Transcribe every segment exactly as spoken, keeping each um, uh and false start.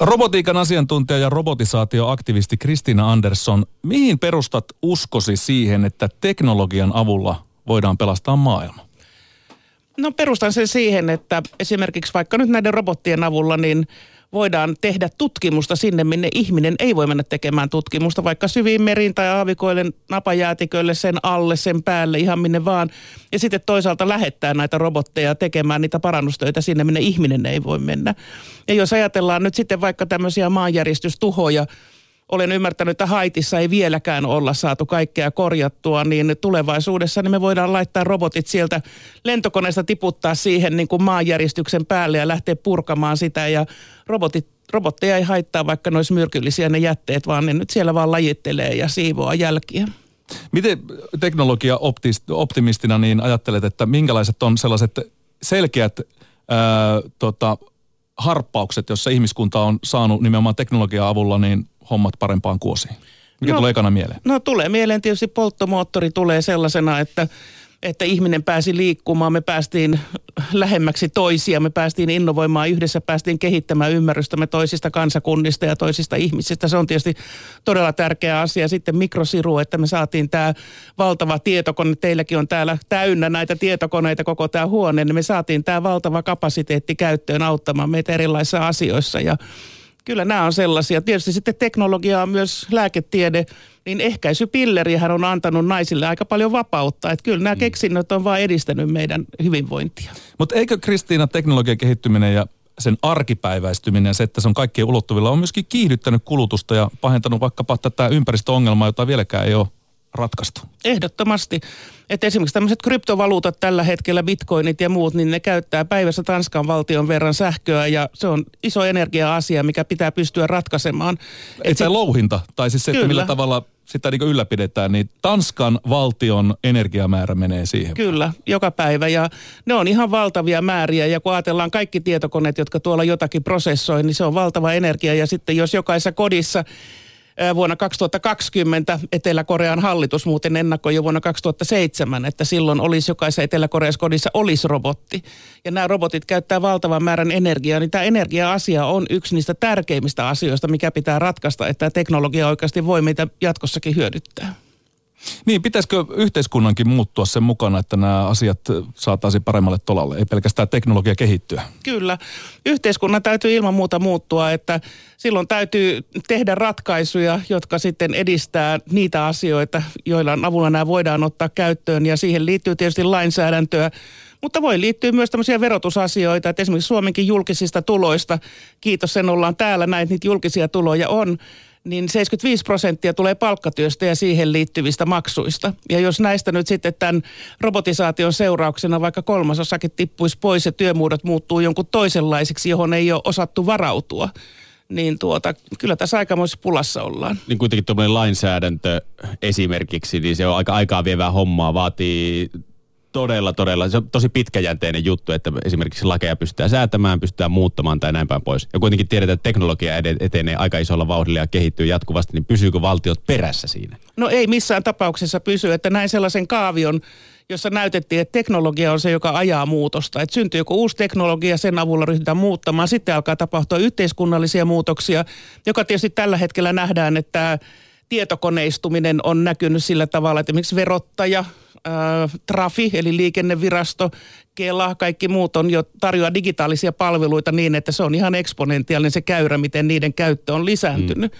Robotiikan asiantuntija ja robotisaatioaktivisti Cristina Andersson, mihin perustat uskosi siihen, että teknologian avulla voidaan pelastaa maailma? No perustan sen siihen, että esimerkiksi vaikka nyt näiden robottien avulla niin voidaan tehdä tutkimusta sinne, minne ihminen ei voi mennä tekemään tutkimusta, vaikka syviin meriin tai aavikoille, napajäätiköille, sen alle, sen päälle, ihan minne vaan. Ja sitten toisaalta lähettää näitä robotteja tekemään niitä parannustöitä sinne, minne ihminen ei voi mennä. Ja jos ajatellaan nyt sitten vaikka tämmöisiä maanjäristystuhoja, olen ymmärtänyt, että Haitissa ei vieläkään olla saatu kaikkea korjattua, niin tulevaisuudessa niin me voidaan laittaa robotit sieltä lentokoneesta, tiputtaa siihen niin kuin maanjäristyksen päälle ja lähteä purkamaan sitä. Ja robotit, robotteja ei haittaa, vaikka ne olisi myrkyllisiä ne jätteet, vaan ne nyt siellä vaan lajittelee ja siivoaa jälkiä. Miten teknologia-optimistina niin ajattelet, että minkälaiset on sellaiset selkeät ää, tota, harppaukset, jossa ihmiskunta on saanut nimenomaan teknologian avulla niin hommat parempaan kuosiin? Mikä no, tulee ekana mieleen? No tulee mieleen tietysti polttomoottori tulee sellaisena, että, että ihminen pääsi liikkumaan, me päästiin lähemmäksi toisia, me päästiin innovoimaan yhdessä, päästiin kehittämään ymmärrystämme toisista kansakunnista ja toisista ihmisistä. Se on tietysti todella tärkeä asia. Sitten mikrosiru, että me saatiin tämä valtava tietokone, teilläkin on täällä täynnä näitä tietokoneita koko tämä huone, niin me saatiin tämä valtava kapasiteetti käyttöön auttamaan meitä erilaisissa asioissa ja kyllä nämä on sellaisia. Tietysti sitten teknologiaa myös lääketiede, niin ehkäisypillerihän on antanut naisille aika paljon vapautta. Että kyllä nämä keksinnöt on vaan edistänyt meidän hyvinvointia. Mutta eikö Kristiina teknologian kehittyminen ja sen arkipäiväistyminen ja se, että se on kaikkien ulottuvilla, on myöskin kiihdyttänyt kulutusta ja pahentanut vaikkapa tätä ympäristöongelmaa, jota vieläkään ei ole ratkaistu? Ehdottomasti. Että esimerkiksi tämmöiset kryptovaluutat tällä hetkellä, bitcoinit ja muut, niin ne käyttää päivässä Tanskan valtion verran sähköä ja se on iso energia-asia, mikä pitää pystyä ratkaisemaan. Että se louhinta, tai siis se, että millä tavalla sitä niin kuin ylläpidetään, niin Tanskan valtion energiamäärä menee siihen. Kyllä, joka päivä ja ne on ihan valtavia määriä ja kun ajatellaan kaikki tietokoneet, jotka tuolla jotakin prosessoi, niin se on valtava energia ja sitten jos jokaisessa kodissa vuonna kaksituhattakaksikymmentä Etelä-Korean hallitus muuten ennakoi jo vuonna kaksituhattaseitsemän, että silloin olisi jokaisessa Etelä-Koreassa kodissa olisi robotti. Ja nämä robotit käyttää valtavan määrän energiaa, niin tämä energia-asia on yksi niistä tärkeimmistä asioista, mikä pitää ratkaista, että teknologia oikeasti voi meitä jatkossakin hyödyttää. Niin, pitäisikö yhteiskunnankin muuttua sen mukana, että nämä asiat saataisiin paremmalle tolalle, ei pelkästään teknologia kehittyä? Kyllä. Yhteiskunnan täytyy ilman muuta muuttua, että silloin täytyy tehdä ratkaisuja, jotka sitten edistää niitä asioita, joilla avulla nämä voidaan ottaa käyttöön ja siihen liittyy tietysti lainsäädäntöä. Mutta voi liittyä myös tämmöisiä verotusasioita, että esimerkiksi Suomenkin julkisista tuloista, kiitos sen ollaan täällä, näitä niitä julkisia tuloja on, niin seitsemänkymmentäviisi prosenttia tulee palkkatyöstä ja siihen liittyvistä maksuista. Ja jos näistä nyt sitten tämän robotisaation seurauksena vaikka kolmasosakin tippuisi pois ja työmuodot muuttuu jonkun toisenlaisiksi, johon ei ole osattu varautua, niin tuota, kyllä tässä aikamoisessa pulassa ollaan. Niin kuitenkin tuommoinen lainsäädäntö esimerkiksi, niin se on aika aikaa vievää hommaa, vaatii todella, todella, se on tosi pitkäjänteinen juttu, että esimerkiksi lakeja pystytään säätämään, pystytään muuttamaan tai näin päin pois. Ja kuitenkin tiedetään, että teknologia etenee aika isolla vauhdilla ja kehittyy jatkuvasti, niin pysyykö valtiot perässä siinä? No ei missään tapauksessa pysy, että näin sellaisen kaavion, jossa näytettiin, että teknologia on se, joka ajaa muutosta. Että syntyy joku uusi teknologia, sen avulla ryhdytään muuttamaan, sitten alkaa tapahtua yhteiskunnallisia muutoksia, joka tietysti tällä hetkellä nähdään, että tietokoneistuminen on näkynyt sillä tavalla, että esimerkiksi verottaja, Trafi, eli liikennevirasto, Kela, kaikki muut on jo tarjoaa digitaalisia palveluita niin, että se on ihan eksponentiaalinen se käyrä, miten niiden käyttö on lisääntynyt. Mm.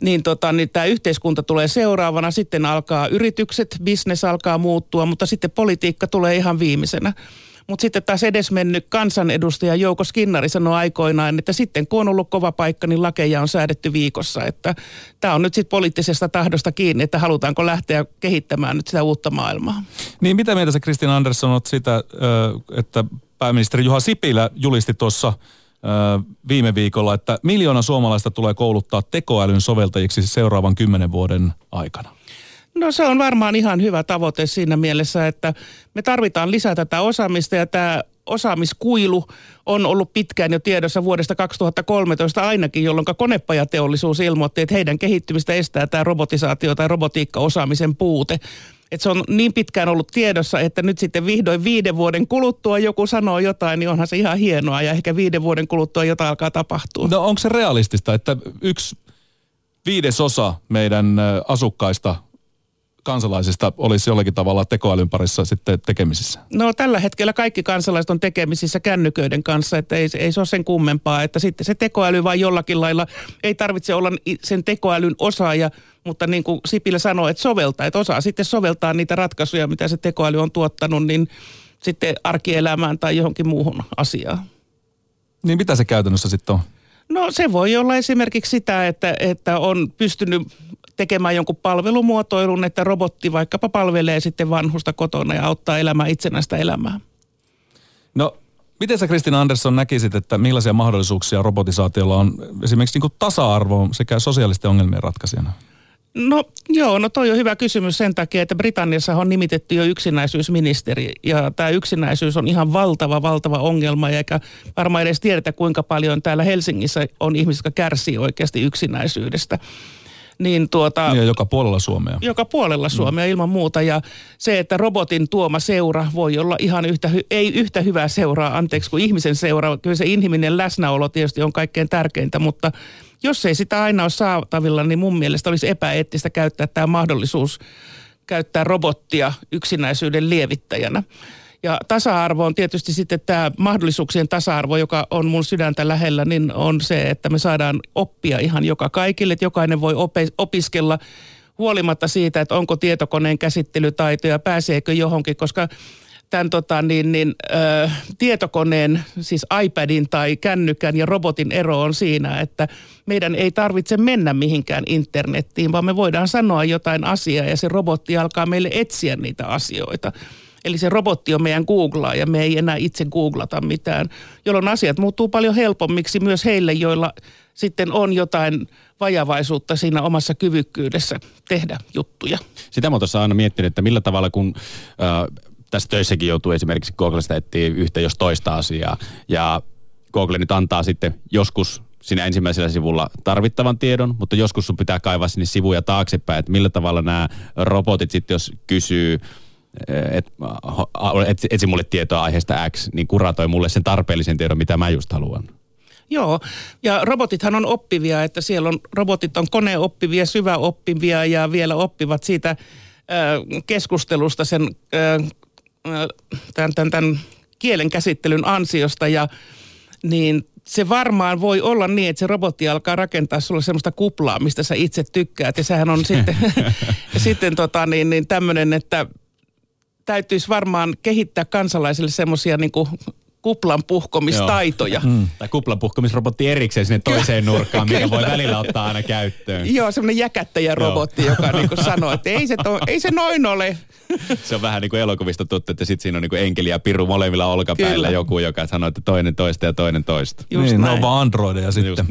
Niin, tota, niin tämä yhteiskunta tulee seuraavana, sitten alkaa yritykset, business alkaa muuttua, mutta sitten politiikka tulee ihan viimeisenä. Mutta sitten taas edesmennyt kansanedustaja Jouko Skinnari sanoi aikoinaan, että sitten kun on ollut kova paikka, niin lakeja on säädetty viikossa. Että tämä on nyt sitten poliittisesta tahdosta kiinni, että halutaanko lähteä kehittämään nyt sitä uutta maailmaa. Niin mitä mieltä se Cristina Andersson on sitä, että pääministeri Juha Sipilä julisti tuossa viime viikolla, että miljoona suomalaista tulee kouluttaa tekoälyn soveltajiksi seuraavan kymmenen vuoden aikana? No se on varmaan ihan hyvä tavoite siinä mielessä, että me tarvitaan lisää tätä osaamista ja tämä osaamiskuilu on ollut pitkään jo tiedossa vuodesta kaksituhattakolmetoista ainakin, jolloin konepajateollisuus ilmoitti, että heidän kehittymistä estää tämä robotisaatio tai robotiikkaosaamisen puute. Että se on niin pitkään ollut tiedossa, että nyt sitten vihdoin viiden vuoden kuluttua joku sanoo jotain, niin onhan se ihan hienoa ja ehkä viiden vuoden kuluttua jotain alkaa tapahtua. No onko se realistista, että yksi viidesosa meidän asukkaista kansalaisista olisi jollakin tavalla tekoälyn parissa sitten tekemisissä? No tällä hetkellä kaikki kansalaiset on tekemisissä kännyköiden kanssa, että ei, ei se ole sen kummempaa, että sitten se tekoäly vaan jollakin lailla, ei tarvitse olla sen tekoälyn osaaja, mutta niin kuin Sipilä sanoi, että soveltaa, että osaa sitten soveltaa niitä ratkaisuja, mitä se tekoäly on tuottanut, niin sitten arkielämään tai johonkin muuhun asiaan. Niin mitä se käytännössä sitten on? No se voi olla esimerkiksi sitä, että, että on pystynyt tekemään jonkun palvelumuotoilun, että robotti vaikkapa palvelee sitten vanhusta kotona ja auttaa elämään itsenäistä elämää. No, miten sä Cristina Andersson näkisit, että millaisia mahdollisuuksia robotisaatiolla on esimerkiksi niin kuin tasa-arvoon sekä sosiaalisten ongelmien ratkaisijana? No joo, no toi on hyvä kysymys sen takia, että Britanniassa on nimitetty jo yksinäisyysministeri ja tämä yksinäisyys on ihan valtava, valtava ongelma eikä varmaan edes tiedetä kuinka paljon täällä Helsingissä on ihmisiä, jotka kärsii oikeasti yksinäisyydestä. Niin tuota, ja joka puolella Suomea. Joka puolella Suomea ilman muuta. Ja se, että robotin tuoma seura voi olla ihan yhtä, ei yhtä hyvää seuraa, anteeksi, kuin ihmisen seura. Kyllä se inhimillinen läsnäolo tietysti on kaikkein tärkeintä, mutta jos ei sitä aina ole saatavilla, niin mun mielestä olisi epäeettistä käyttää tämä mahdollisuus käyttää robottia yksinäisyyden lievittäjänä. Ja tasa-arvo on tietysti sitten tämä mahdollisuuksien tasa-arvo, joka on mun sydäntä lähellä, niin on se, että me saadaan oppia ihan joka kaikille. Että jokainen voi opi- opiskella huolimatta siitä, että onko tietokoneen käsittelytaitoja, pääseekö johonkin, koska tämän tota, niin, niin, ö, tietokoneen, siis iPadin tai kännykän ja robotin ero on siinä, että meidän ei tarvitse mennä mihinkään internettiin, vaan me voidaan sanoa jotain asiaa ja se robotti alkaa meille etsiä niitä asioita. Eli se robotti on meidän googlaa ja me ei enää itse googlata mitään, jolloin asiat muuttuu paljon helpommiksi myös heille, joilla sitten on jotain vajavaisuutta siinä omassa kyvykkyydessä tehdä juttuja. Sitä mä oon tuossa aina miettinyt, että millä tavalla kun äh, tässä töissäkin joutuu esimerkiksi Googlesta etsiä yhtä jos toista asiaa ja Google nyt antaa sitten joskus siinä ensimmäisellä sivulla tarvittavan tiedon, mutta joskus sun pitää kaivaa sinne sivuja taaksepäin, että millä tavalla nämä robotit sitten jos kysyy, että etsi et, et mulle tietoa aiheesta X, niin kuratoi mulle sen tarpeellisen tiedon, mitä mä just haluan. Joo, ja robotithan on oppivia, että siellä on, robotit on koneoppivia, syväoppivia ja vielä oppivat siitä äh, keskustelusta sen äh, tämän, tämän, tämän kielen käsittelyn ansiosta ja niin se varmaan voi olla niin, että se robotti alkaa rakentaa sulle semmoista kuplaa, mistä sä itse tykkäät ja sehän on sitten, sitten tota, niin, niin tämmöinen, että täytyisi varmaan kehittää kansalaisille semmoisia niin kuin kuplan puhkomistaitoja. Mm. Tai kuplan puhkomisrobotti erikseen sinne toiseen nurkkaan, mikä voi välillä ottaa aina käyttöön. Joo, semmoinen jäkättäjärobotti, joka niin kuin sanoo, että ei se, to, ei se noin ole. Se on vähän niin kuin elokuvista tuttu, että sitten siinä on niin kuin enkeli ja piru molemmilla olkapäillä kyllä. Joku, joka sanoo, että toinen toista ja toinen toista. Just niin, näin. Ne on vaan androideja sitten.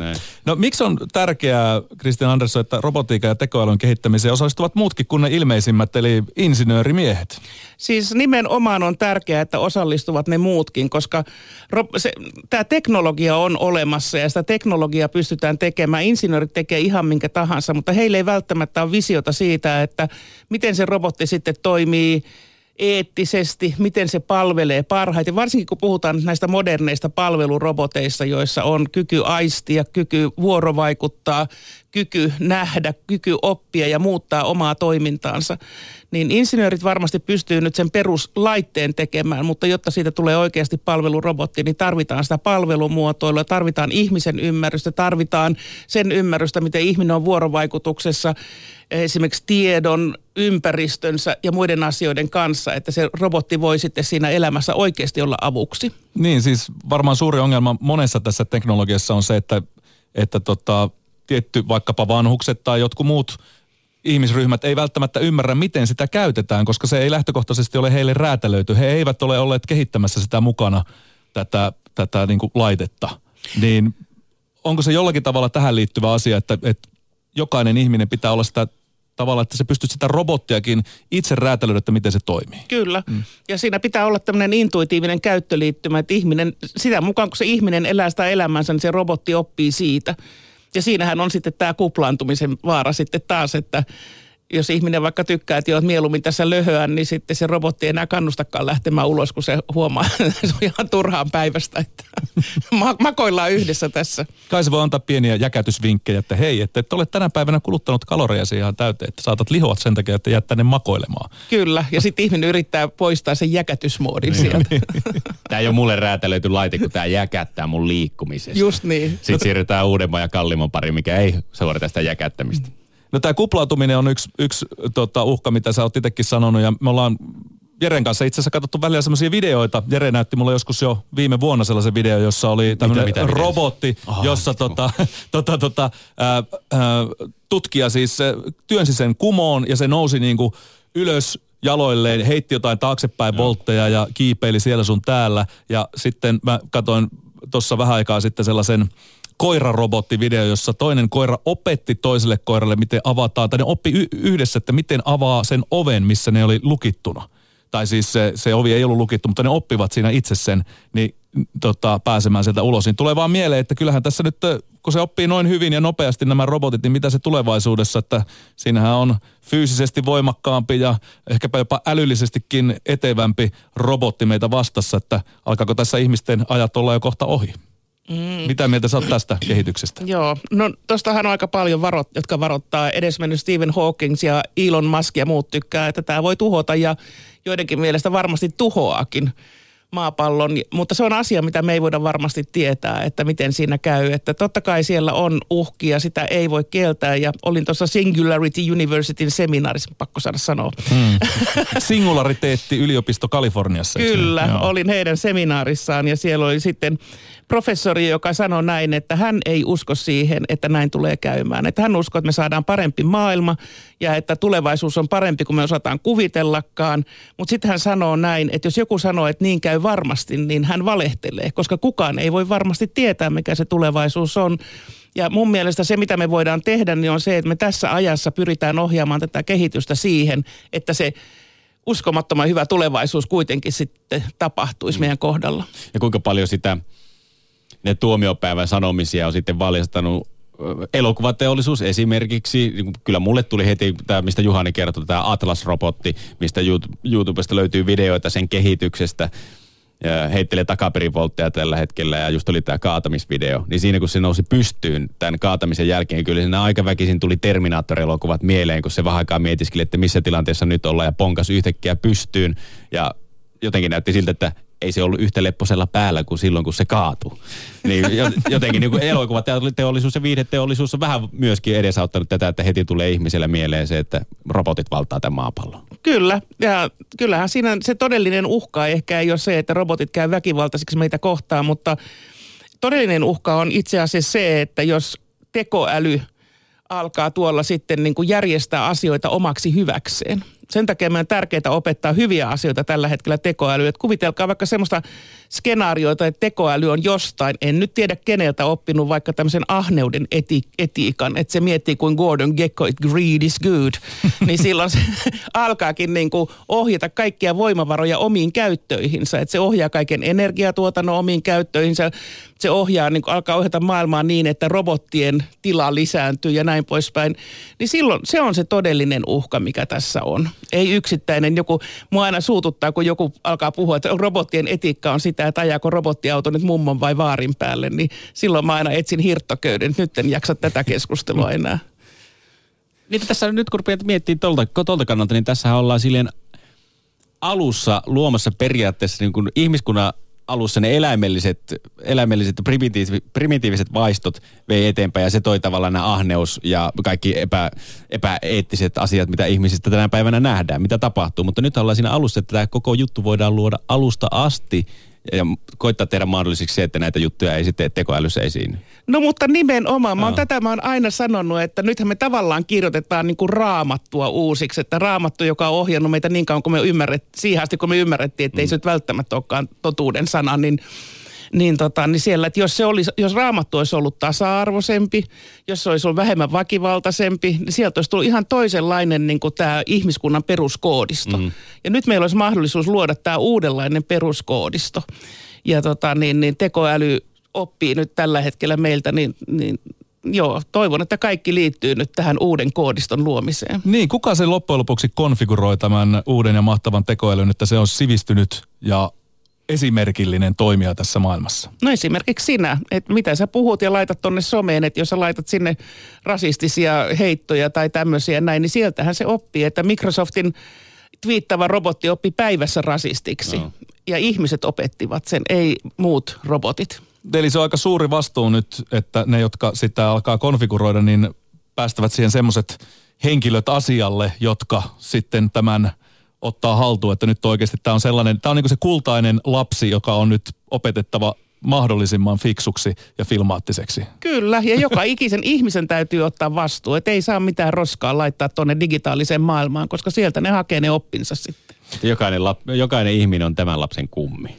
No miksi on tärkeää, Cristina Andersson, että robotiikan ja tekoälyn kehittämiseen osallistuvat muutkin kuin ne ilmeisimmät, eli insinöörimiehet? Siis nimenomaan on tärkeää, että osallistuvat ne muutkin, koska tämä teknologia on olemassa ja sitä teknologiaa pystytään tekemään. Insinöörit tekee ihan minkä tahansa, mutta heillä ei välttämättä ole visiota siitä, että miten se robotti sitten toimii eettisesti, miten se palvelee parhaiten. Varsinkin kun puhutaan näistä moderneista palveluroboteista, joissa on kyky aistia, kyky vuorovaikuttaa, kyky nähdä, kyky oppia ja muuttaa omaa toimintaansa, niin insinöörit varmasti pystyy nyt sen peruslaitteen tekemään, mutta jotta siitä tulee oikeasti palvelurobotti, niin tarvitaan sitä palvelumuotoilua, tarvitaan ihmisen ymmärrystä, tarvitaan sen ymmärrystä, miten ihminen on vuorovaikutuksessa esimerkiksi tiedon, ympäristönsä ja muiden asioiden kanssa, että se robotti voi sitten siinä elämässä oikeasti olla avuksi. Niin, siis varmaan suuri ongelma monessa tässä teknologiassa on se, että, että tota, tietty vaikkapa vanhukset tai jotkut muut ihmisryhmät ei välttämättä ymmärrä, miten sitä käytetään, koska se ei lähtökohtaisesti ole heille räätälöity. He eivät ole olleet kehittämässä sitä mukana, tätä, tätä niin kuin laitetta. Niin onko se jollakin tavalla tähän liittyvä asia, että, että jokainen ihminen pitää olla sitä tavalla, että sä pystyt sitä robottiakin itse räätälöidä, että miten se toimii. Kyllä. Mm. Ja siinä pitää olla tämmöinen intuitiivinen käyttöliittymä, että ihminen, sitä mukaan kun se ihminen elää sitä elämänsä, niin se robotti oppii siitä. Ja siinähän on sitten tämä kuplaantumisen vaara sitten taas, että jos ihminen vaikka tykkää, että joo, mieluummin tässä löhöään, niin sitten se robotti ei enää kannustakaan lähtemään ulos, kun se huomaa, että se on ihan turhaan päivästä, että makoillaan yhdessä tässä. Kai se voi antaa pieniä jäkätysvinkkejä, että hei, että et ole tänä päivänä kuluttanut kaloreja ihan täyteen, että saatat lihoat sen takia, että jättää ne makoilemaan. Kyllä, ja sitten ihminen yrittää poistaa sen jäkätysmoodin sieltä. Tämä ei ole mulle räätälöity laite, kun tämä jäkättää mun liikkumisesta. Just niin. Sitten siirrytään uudemman ja kalliimman pariin, mikä ei suorita sitä jäkättämistä. No tämä kuplautuminen on yksi, yksi tota, uhka, mitä sä oot itsekin sanonut, ja me ollaan Jeren kanssa itse asiassa katsottu välillä semmoisia videoita. Jere näytti mulle joskus jo viime vuonna sellaisen video, jossa oli tämmöinen robotti, Aha, jossa tota, tota, tota, ää, ää, tutkija siis työnsi sen kumoon ja se nousi niinku ylös jaloilleen, heitti jotain taaksepäin voltteja ja kiipeili siellä sun täällä. Ja sitten mä katsoin tuossa vähän aikaa sitten sellaisen koirarobottivideo, jossa toinen koira opetti toiselle koiralle, miten avataan, tai ne oppi y- yhdessä, että miten avaa sen oven, missä ne oli lukittuna. Tai siis se, se ovi ei ollut lukittu, mutta ne oppivat siinä itse sen, niin tota, pääsemään sieltä ulos. Niin tulee vaan mieleen, että kyllähän tässä nyt, kun se oppii noin hyvin ja nopeasti nämä robotit, niin mitä se tulevaisuudessa, että siinähän on fyysisesti voimakkaampi ja ehkäpä jopa älyllisestikin etevämpi robotti meitä vastassa, että alkaako tässä ihmisten ajat olla jo kohta ohi? Mm. Mitä mieltä sä oot tästä kehityksestä? Joo, no tostahan on aika paljon varot, jotka varoittaa. Edesmennyt Stephen Hawking ja Elon Musk ja muut tykkää, että tämä voi tuhota ja joidenkin mielestä varmasti tuhoaakin maapallon. Mutta se on asia, mitä me ei voida varmasti tietää, että miten siinä käy. Että totta kai siellä on uhkia, sitä ei voi kieltää. Ja olin tuossa Singularity Universityn seminaarissa, pakko saada sanoa. Hmm. Singulariteetti yliopisto Kaliforniassa. Kyllä, olin heidän seminaarissaan ja siellä oli sitten professori, joka sanoi näin, että hän ei usko siihen, että näin tulee käymään. Että hän uskoo, että me saadaan parempi maailma ja että tulevaisuus on parempi kuin me osataan kuvitellakaan. Mutta sitten hän sanoo näin, että jos joku sanoo, että niin käy varmasti, niin hän valehtelee, koska kukaan ei voi varmasti tietää, mikä se tulevaisuus on. Ja mun mielestä se, mitä me voidaan tehdä, niin on se, että me tässä ajassa pyritään ohjaamaan tätä kehitystä siihen, että se uskomattoman hyvä tulevaisuus kuitenkin sitten tapahtuisi meidän kohdalla. Ja kuinka paljon sitä... Ne tuomiopäivän sanomisia on sitten valjastanut elokuvateollisuus esimerkiksi. Kyllä mulle tuli heti tämä, mistä Juhani kertoi, tämä Atlas-robotti, mistä YouTubesta löytyy videoita sen kehityksestä. Heittelee takaperivoltteja tällä hetkellä ja just oli tämä kaatamisvideo. Niin siinä kun se nousi pystyyn tämän kaatamisen jälkeen, kyllä siinä aika väkisin tuli Terminaattori-elokuvat mieleen, kun se vähän aikaa mietiskeli, että missä tilanteessa nyt ollaan ja ponkasi yhtäkkiä pystyyn. Ja jotenkin näytti siltä, että ei se ollut yhtä lepposella päällä kuin silloin, kun se kaatui. Niin jotenkin niin elokuvateollisuus ja viihdeteollisuus on vähän myöskin edesauttanut tätä, että heti tulee ihmisellä mieleen se, että robotit valtaa tämän maapallon. Kyllä, ja kyllähän siinä se todellinen uhka ehkä ei ole se, että robotit käy väkivaltaisiksi meitä kohtaan, mutta todellinen uhka on itse asiassa se, että jos tekoäly alkaa tuolla sitten niin kuin järjestää asioita omaksi hyväkseen. Sen takia meidän on tärkeää opettaa hyviä asioita tällä hetkellä tekoälyä. Että kuvitelkaa vaikka semmoista skenaarioita, että tekoäly on jostain, en nyt tiedä keneltä oppinut vaikka tämmöisen ahneuden eti- etiikan, että se miettii kuin Gordon Gekko, että greed is good, niin silloin se alkaakin niin kuin ohjata kaikkia voimavaroja omiin käyttöihinsä, että se ohjaa kaiken energiatuotannon omiin käyttöihinsä, se ohjaa, niin kuin alkaa ohjata maailmaa niin, että robottien tila lisääntyy ja näin poispäin, niin silloin se on se todellinen uhka, mikä tässä on. Ei yksittäinen joku, mua aina suututtaa, kun joku alkaa puhua, että robottien etiikka on sitä, että ajaako robottiauto nyt mummon vai vaarin päälle, niin silloin mä aina etsin hirttoköyden, nyt en jaksa tätä keskustelua enää. Niin tässä nyt kun rupeat miettimään tuolta, tuolta kannalta, niin tässä ollaan silleen alussa luomassa periaatteessa niin kuin ihmiskunnan alussa ne eläimelliset, eläimelliset primitiiviset, primitiiviset vaistot vei eteenpäin ja se toi tavallaan nämä ahneus ja kaikki epä, epäeettiset asiat, mitä ihmisistä tänä päivänä nähdään, mitä tapahtuu. Mutta nyt ollaan siinä alussa, että tämä koko juttu voidaan luoda alusta asti ja koittaa tehdä mahdollisiksi se, että näitä juttuja ei sitten tekoälyssä esiinny. No mutta nimenomaan. Mä oon, tätä mä oon aina sanonut, että nythän me tavallaan kirjoitetaan niin kuin raamattua uusiksi. Että raamattu, joka on ohjannut meitä niin kauan, kun me ymmärrettiin, siihen asti kun me ymmärrettiin, että mm. ei se nyt välttämättä olekaan totuuden sana, niin niin, tota, niin siellä, että jos, se olisi, jos Raamattu olisi ollut tasa-arvoisempi, jos se olisi ollut vähemmän väkivaltaisempi, niin sieltä olisi tullut ihan toisenlainen niin kuin tämä ihmiskunnan peruskoodisto. Mm. Ja nyt meillä olisi mahdollisuus luoda tämä uudenlainen peruskoodisto. Ja tota, niin, niin tekoäly oppii nyt tällä hetkellä meiltä, niin, niin joo, toivon, että kaikki liittyy nyt tähän uuden koodiston luomiseen. Niin, kuka se loppujen lopuksi konfiguroi tämän uuden ja mahtavan tekoälyn, että se on sivistynyt ja esimerkillinen toimija tässä maailmassa? No esimerkiksi sinä, että mitä sä puhut ja laitat tonne someen, että jos sä laitat sinne rasistisia heittoja tai tämmöisiä näin, niin sieltähän se oppii, että Microsoftin twiittava robotti oppi päivässä rasistiksi. No. Ja ihmiset opettivat sen, ei muut robotit. Eli se on aika suuri vastuu nyt, että ne, jotka sitä alkaa konfiguroida, niin päästävät siihen semmoiset henkilöt asialle, jotka sitten tämän ottaa haltuun, että nyt oikeasti tämä on sellainen, tämä on niin kuin se kultainen lapsi, joka on nyt opetettava mahdollisimman fiksuksi ja filmaattiseksi. Kyllä, ja joka ikisen ihmisen täytyy ottaa vastuu, että ei saa mitään roskaa laittaa tuonne digitaaliseen maailmaan, koska sieltä ne hakee ne oppinsa sitten. Jokainen, lap, jokainen ihminen on tämän lapsen kummi.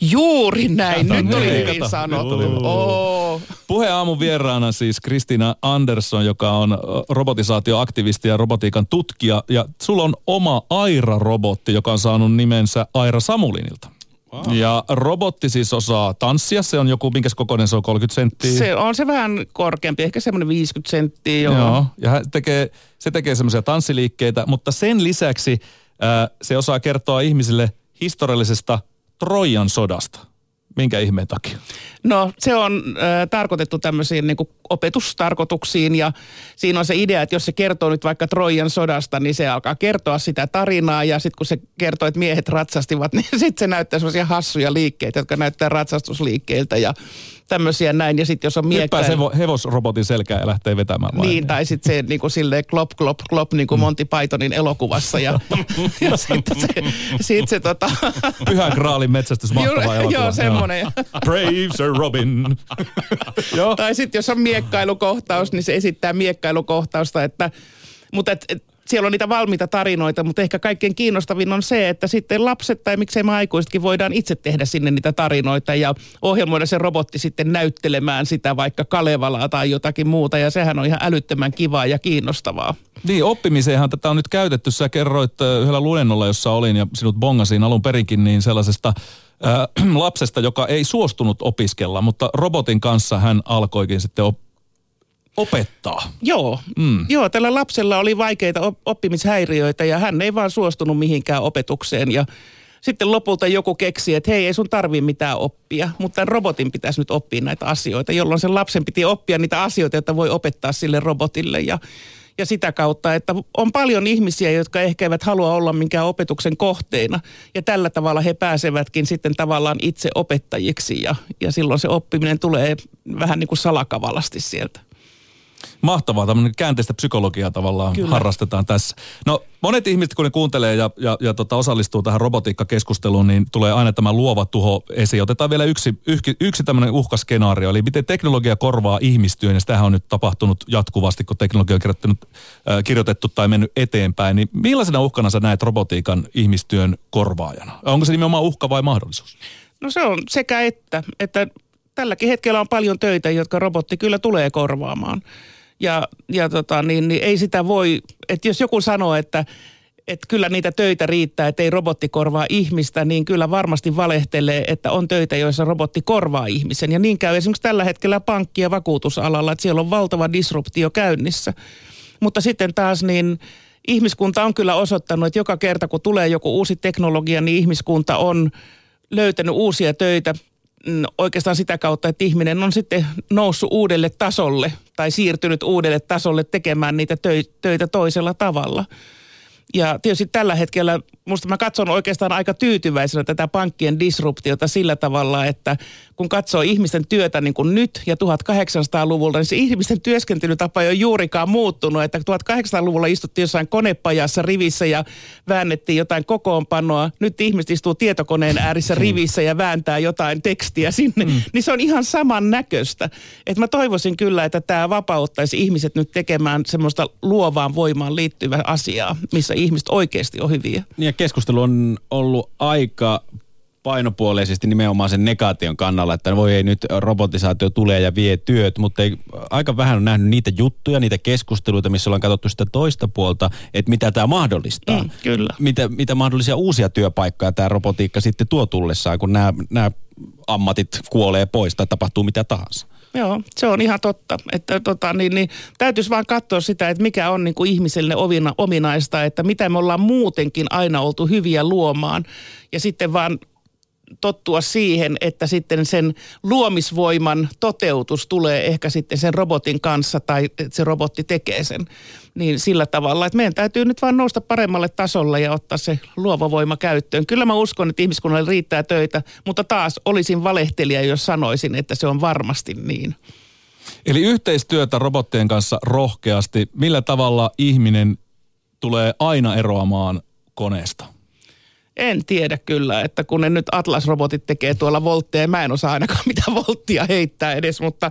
Juuri näin, kato, nyt oli hyvin sanottu. Oh. Puheen aamun vieraana siis Cristina Andersson, joka on robotisaatioaktivisti ja robotiikan tutkija. Ja sulla on oma Aira-robotti, joka on saanut nimensä Aira Samulinilta. Wow. Ja robotti siis osaa tanssia, se on joku, minkäs kokoinen se on, kolmekymmentä senttiä? Se on se vähän korkeampi, ehkä semmoinen viisikymmentä senttiä. Joo, joo. Ja hän tekee, se tekee semmoisia tanssiliikkeitä, mutta sen lisäksi äh, se osaa kertoa ihmisille historiallisesta Trojan sodasta. Minkä ihmeen takia? No se on äh, tarkoitettu tämmöisiin niin kuin opetustarkoituksiin ja siinä on se idea, että jos se kertoo nyt vaikka Trojan sodasta, niin se alkaa kertoa sitä tarinaa ja sitten kun se kertoo, että miehet ratsastivat, niin sitten se näyttää semmoisia hassuja liikkeitä, jotka näyttää ratsastusliikkeiltä ja tämmöisiä näin. Ja sitten jos on miekkä... Hyppää hevo, hevosrobotin selkää ja lähtee vetämään vain. Niin, tai sitten se niin kuin silleen klop, klop, klop, niin kuin Monty Pythonin elokuvassa ja, ja sitten se... Sit se tota... Pyhän Graalin metsästys, mahtava elokuva. Joo, semmoinen. Brave Sir Robin. Tai sitten jos on miekkailukohtaus, niin se esittää miekkailukohtausta, että... Mutta et, et, siellä on niitä valmiita tarinoita, mutta ehkä kaikkein kiinnostavin on se, että sitten lapset tai miksei me aikuisetkin voidaan itse tehdä sinne niitä tarinoita ja ohjelmoida se robotti sitten näyttelemään sitä vaikka Kalevalaa tai jotakin muuta ja sehän on ihan älyttömän kivaa ja kiinnostavaa. Niin, oppimiseenhan tätä on nyt käytetty. Sä kerroit yhdellä luennolla, jossa olin ja sinut bongasiin alun perinkin, niin sellaisesta äh, lapsesta, joka ei suostunut opiskella, mutta robotin kanssa hän alkoikin sitten oppia. Opettaa. Joo. Mm. Joo, tällä lapsella oli vaikeita oppimishäiriöitä ja hän ei vaan suostunut mihinkään opetukseen. Ja sitten lopulta joku keksi, että hei, ei sun tarvii mitään oppia, mutta tämän robotin pitäisi nyt oppia näitä asioita, jolloin sen lapsen piti oppia niitä asioita, joita voi opettaa sille robotille. Ja, ja sitä kautta, että on paljon ihmisiä, jotka ehkä eivät halua olla minkään opetuksen kohteina. Ja tällä tavalla he pääsevätkin sitten tavallaan itse opettajiksi ja, ja silloin se oppiminen tulee vähän niin kuin salakavalasti sieltä. Mahtavaa, tämmöinen käänteistä psykologiaa tavallaan Kyllä. harrastetaan tässä. No monet ihmiset, kun ne kuuntelee ja, ja, ja tota, osallistuu tähän robotiikkakeskusteluun, niin tulee aina tämä luova tuho esiin. Otetaan vielä yksi, yksi, yksi tämmöinen uhkaskenaario, eli miten teknologia korvaa ihmistyön, ja sitähän on nyt tapahtunut jatkuvasti, kun teknologia on äh, kirjoitettu tai mennyt eteenpäin. Niin millaisena uhkana sä näet robotiikan ihmistyön korvaajana? Onko se nimenomaan uhka vai mahdollisuus? No se on sekä että, että tälläkin hetkellä on paljon töitä, jotka robotti kyllä tulee korvaamaan. Ja, ja tota, niin, niin ei sitä voi, että jos joku sanoo, että, että kyllä niitä töitä riittää, että ei robotti korvaa ihmistä, niin kyllä varmasti valehtelee, että on töitä, joissa robotti korvaa ihmisen. Ja niin käy esimerkiksi tällä hetkellä pankki- ja vakuutusalalla, että siellä on valtava disruptio käynnissä. Mutta sitten taas niin ihmiskunta on kyllä osoittanut, että joka kerta kun tulee joku uusi teknologia, niin ihmiskunta on löytänyt uusia töitä. Oikeastaan sitä kautta, että ihminen on sitten noussut uudelle tasolle tai siirtynyt uudelle tasolle tekemään niitä töitä toisella tavalla. Ja tietysti tällä hetkellä, musta mä katson oikeastaan aika tyytyväisenä tätä pankkien disruptiota sillä tavalla, että kun katsoo ihmisten työtä niin kuin nyt ja tuhatkahdeksansataaluvulta, niin se ihmisten työskentelytapa ei ole juurikaan muuttunut. Että tuhatkahdeksansataaluvulla istuttiin jossain konepajassa rivissä ja väännettiin jotain kokoonpanoa. Nyt ihmiset istuu tietokoneen ääressä rivissä ja vääntää jotain tekstiä sinne. Mm. Niin se on ihan saman näköistä. Että mä toivoisin kyllä, että tämä vapauttaisi ihmiset nyt tekemään semmoista luovaan voimaan liittyvää asiaa, missä ihmiset oikeasti on hyviä. Niin ja keskustelu on ollut aika painopuoleisesti nimenomaan sen negaation kannalla, että voi ei nyt robotisaatio tulee ja vie työt, mutta ei, aika vähän on nähnyt niitä juttuja, niitä keskusteluita, missä ollaan katsottu sitä toista puolta, että mitä tämä mahdollistaa. Mm, kyllä. Mitä, mitä mahdollisia uusia työpaikkoja tämä robotiikka sitten tuo tullessaan, kun nämä, nämä ammatit kuolee pois tai tapahtuu mitä tahansa. Joo, se on ihan totta. Että, tota, niin, niin, täytyisi vaan katsoa sitä, että mikä on niin kuin ihmiselle ovina, ominaista, että mitä me ollaan muutenkin aina oltu hyviä luomaan ja sitten vaan tottua siihen, että sitten sen luomisvoiman toteutus tulee ehkä sitten sen robotin kanssa tai että se robotti tekee sen niin sillä tavalla, että meidän täytyy nyt vaan nousta paremmalle tasolle ja ottaa se luova voima käyttöön. Kyllä mä uskon, että ihmiskunnalle riittää töitä, mutta taas olisin valehtelija, jos sanoisin, että se on varmasti niin. Eli yhteistyötä robottien kanssa rohkeasti. Millä tavalla ihminen tulee aina eroamaan koneesta? En tiedä kyllä, että kun ne nyt Atlas-robotit tekee tuolla voltteja, mä en osaa ainakaan mitä volttia heittää edes, mutta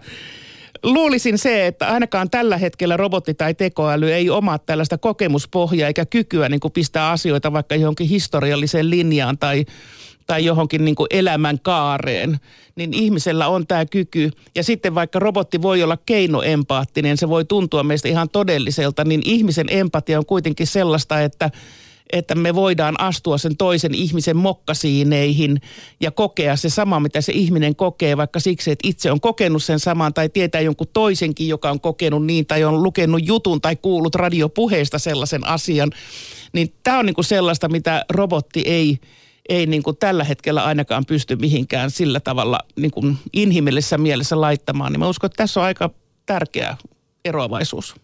luulisin se, että ainakaan tällä hetkellä robotti tai tekoäly ei omaa tällaista kokemuspohjaa eikä kykyä niin kuin pistää asioita vaikka johonkin historialliseen linjaan tai, tai johonkin niin kuin elämän kaareen, niin ihmisellä on tämä kyky. Ja sitten vaikka robotti voi olla keinoempaattinen, se voi tuntua meistä ihan todelliselta, niin ihmisen empatia on kuitenkin sellaista, että että me voidaan astua sen toisen ihmisen mokkasiineihin ja kokea se sama, mitä se ihminen kokee, vaikka siksi, että itse on kokenut sen saman tai tietää jonkun toisenkin, joka on kokenut niin tai on lukenut jutun tai kuullut radiopuheista sellaisen asian. Niin tämä on niinku sellaista, mitä robotti ei, ei niinku tällä hetkellä ainakaan pysty mihinkään sillä tavalla niinku inhimillisessä mielessä laittamaan. Niin mä uskon, että tässä on aika tärkeä eroavaisuus.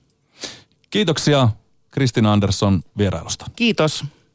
Kiitoksia, Cristina Andersson, vierailusta. Kiitos.